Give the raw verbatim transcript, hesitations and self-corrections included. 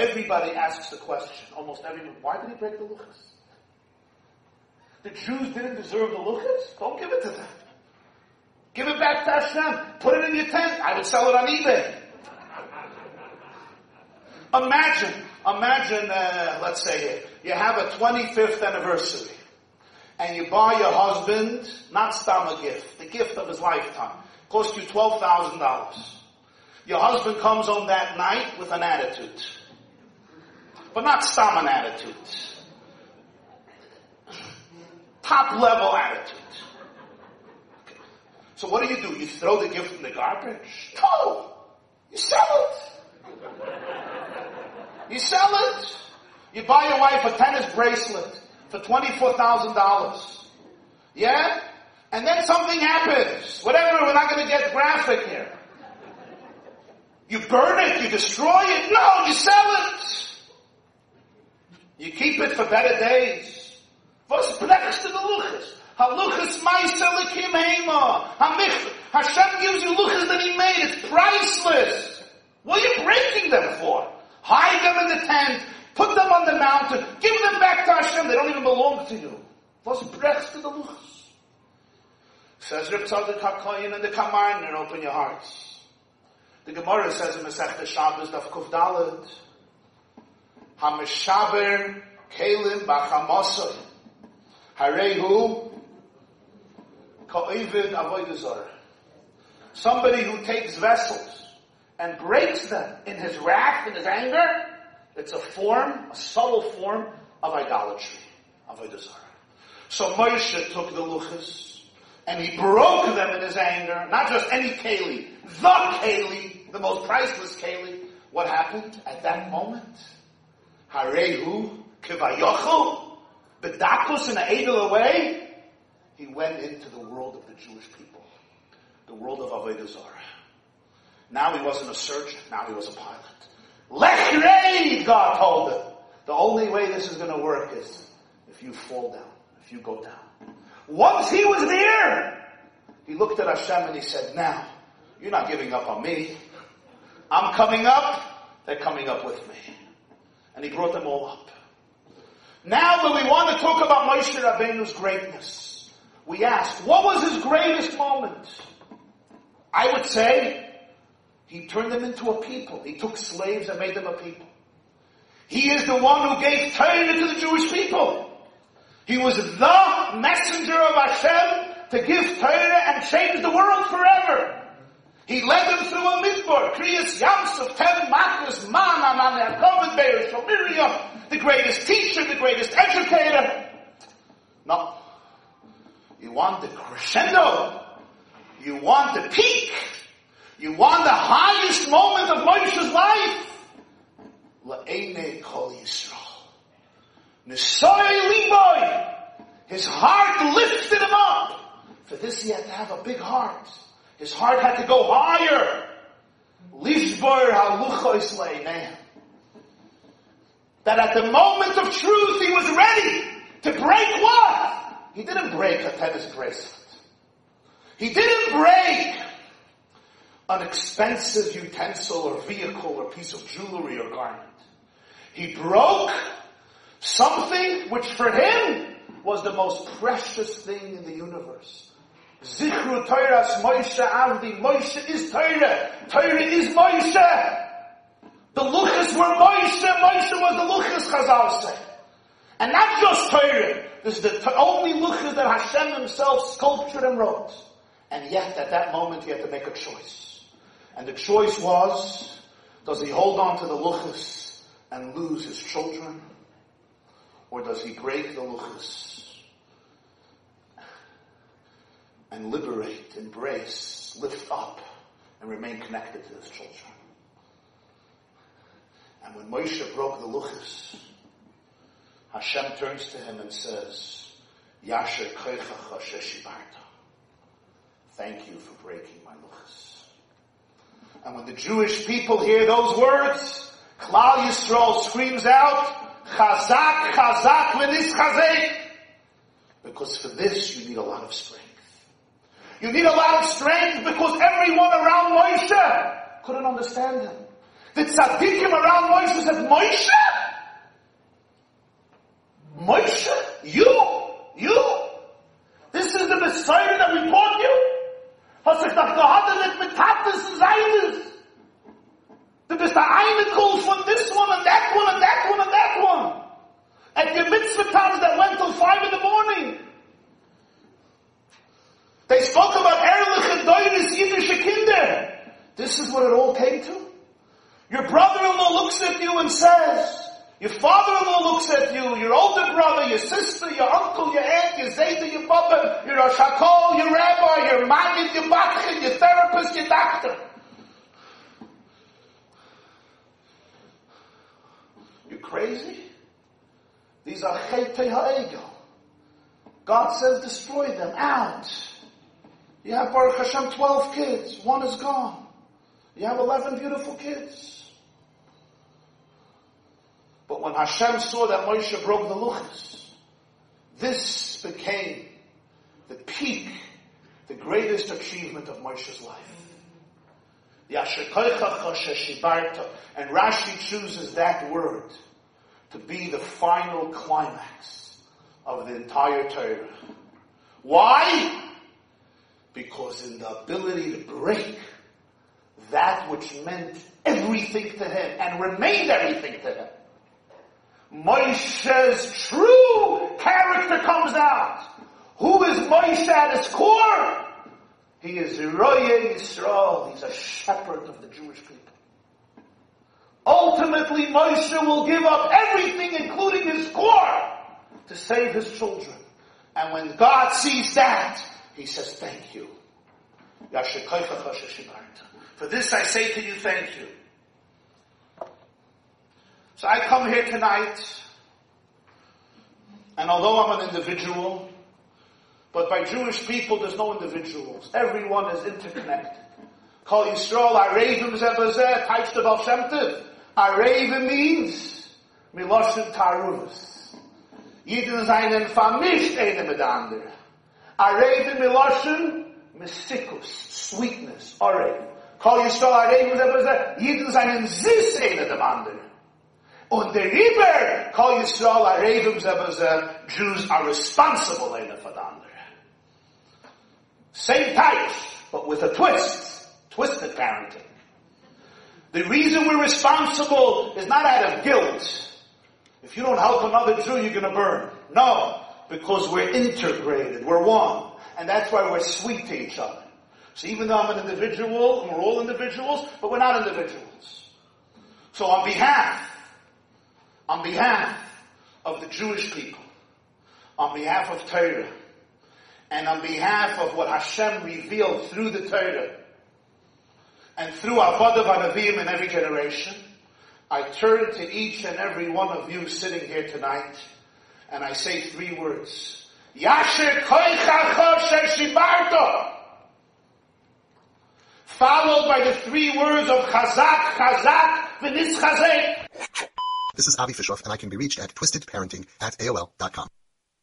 Everybody asks the question, almost everyone, why did he break the luchas? The Jews didn't deserve the luchas? Don't give it to them. Give it back to Hashem. Put it in your tent. I would sell it on eBay. Imagine, imagine, uh, let's say, you have a twenty-fifth anniversary, and you buy your husband, not stam a gift, the gift of his lifetime. Cost you twelve thousand dollars. Your husband comes home that night with an attitude. But not stam an attitude. Top level attitude. So what do you do? You throw the gift in the garbage? No! You sell it! You sell it. You buy your wife a tennis bracelet for twenty-four thousand dollars. Yeah? And then something happens. Whatever, we're not going to get graphic here. You burn it. You destroy it. No, you sell it. You keep it for better days. What's next to the luchas? HaLuchas ma'aseh l'kim heima. Hashem gives you luchas that He made. It's priceless. What are you breaking them for? Hide them in the tent. Put them on the mountain. Give them back to Hashem. They don't even belong to you. What's brecht to the luchas? Says Reb Tzaddok HaKohain and the Kamayin, and open your hearts. The Gemara says in Masechet Shabbos of Kovdalat, Hameshaber kelim b'chamason harei hu k'oved avodah zarah. Somebody who takes vessels and breaks them in his wrath, in his anger, it's a form, a subtle form of idolatry, avodah zarah. So Moshe took the luchas and he broke them in his anger, not just any keli, the keli, the most priceless keli. What happened at that moment? Harehu kivayochu, bedakus, in an evil way, he went into the world of the Jewish people, the world of avodah zarah. Now he wasn't a surgeon, now he was a pilot. Lech reid, God told him. The only way this is going to work is if you fall down, if you go down. Once he was there, he looked at Hashem and he said, now, you're not giving up on me. I'm coming up, they're coming up with me. And he brought them all up. Now when we want to talk about Moshe Rabbeinu's greatness, we ask, what was his greatest moment? I would say, He turned them into a people. He took slaves and made them a people. He is the one who gave Torah to the Jewish people. He was the messenger of Hashem to give Torah and change the world forever. He led them through a midbar. Krias Yam of ten Makus, Man, Miriam, the greatest teacher, the greatest educator. No. You want the crescendo. You want the peak. You want the highest moment of Moshe's life? L'einei Kol Yisrael. Nisoi Liboy. His heart lifted him up. For this he had to have a big heart. His heart had to go higher. Lishbor haluchos le'einei. That at the moment of truth he was ready to break what? He didn't break a tennis bracelet. He didn't break an expensive utensil or vehicle or piece of jewelry or garment. He broke something which for him was the most precious thing in the universe. Zichru Toras Moshe Avdi. Moshe is Torah. Torah is Moshe. The luchas were Moshe. Moshe was the luchas, Chazal said. And not just Torah. This is the only luchas that Hashem himself sculptured and wrote. And yet at that moment he had to make a choice. And the choice was, does he hold on to the luchas and lose his children? Or does he break the luchas and liberate, embrace, lift up, and remain connected to his children? And when Moshe broke the luchas, Hashem turns to him and says, Yasher Koach SheShibartah. Thank you for breaking my luchas. And when the Jewish people hear those words, Klaal Yisrael screams out, chazak, chazak, v'nitchazek. Because for this you need a lot of strength. You need a lot of strength because everyone around Moshe couldn't understand him. The tzaddikim around Moshe said, Moshe? Moshe? You? You? This is the Messiah that we taught you? Du bist der Einikul from this one and that one and that one and that one. At your mitzvah times that went till five in the morning. They spoke about Erlich and Deiris Yiddish kinder. This is what it all came to. Your brother-in-law looks at you and says, your father-in-law looks at you, your older brother, your sister, your uncle, your aunt, your zayda, your baba, your shakol, your rabbi, your magid, your bakhin, your therapist, your doctor. You're crazy? These are chetei ha'egel. God says destroy them, out. You have Baruch Hashem twelve kids, one is gone. You have eleven beautiful kids. But when Hashem saw that Moshe broke the luchos, this became the peak, the greatest achievement of Moshe's life. Yasher Koach SheShibartah. And Rashi chooses that word to be the final climax of the entire Torah. Why? Because in the ability to break that which meant everything to him and remained everything to him, Moshe's true character comes out. Who is Moshe at his core? He is Roeh Yisrael. He's a shepherd of the Jewish people. Ultimately, Moshe will give up everything, including his core, to save his children. And when God sees that, he says, thank you. Yasher Koach SheShibartah. For this I say to you, thank you. So I come here tonight, and although I'm an individual, but by Jewish people there's no individuals. Everyone is interconnected. Kol Yisrael, Arevim Zeh Bazeh, taich der Baal Shem Tov. Arevim means miloshon taaruvus. Yidden zaynen farmisht eine mit der andere. Arevim miloshon mesikus, sweetness, Arevim. Kol Yisrael, Arevim Zeh Bazeh, Yidden zaynen zis eine mit der andere. On the river, Kol Yisrael, Arevim Zeh Bazeh, Jews are responsible for the under. Same type, but with a twist. TWiSTED parenting. The reason we're responsible is not out of guilt. If you don't help another Jew, you're going to burn. No, because we're integrated. We're one. And that's why we're sweet to each other. So even though I'm an individual, and we're all individuals, but we're not individuals. So on behalf On behalf of the Jewish people, on behalf of Torah, and on behalf of what Hashem revealed through the Torah, and through Avodah and Avim in every generation, I turn to each and every one of you sitting here tonight, and I say three words. Yasher Koach SheShibartah! Followed by the three words of chazak, chazak, v'nitchazek. This is Avi Fishoff, and I can be reached at TWiSTED Parenting at A O L dot com.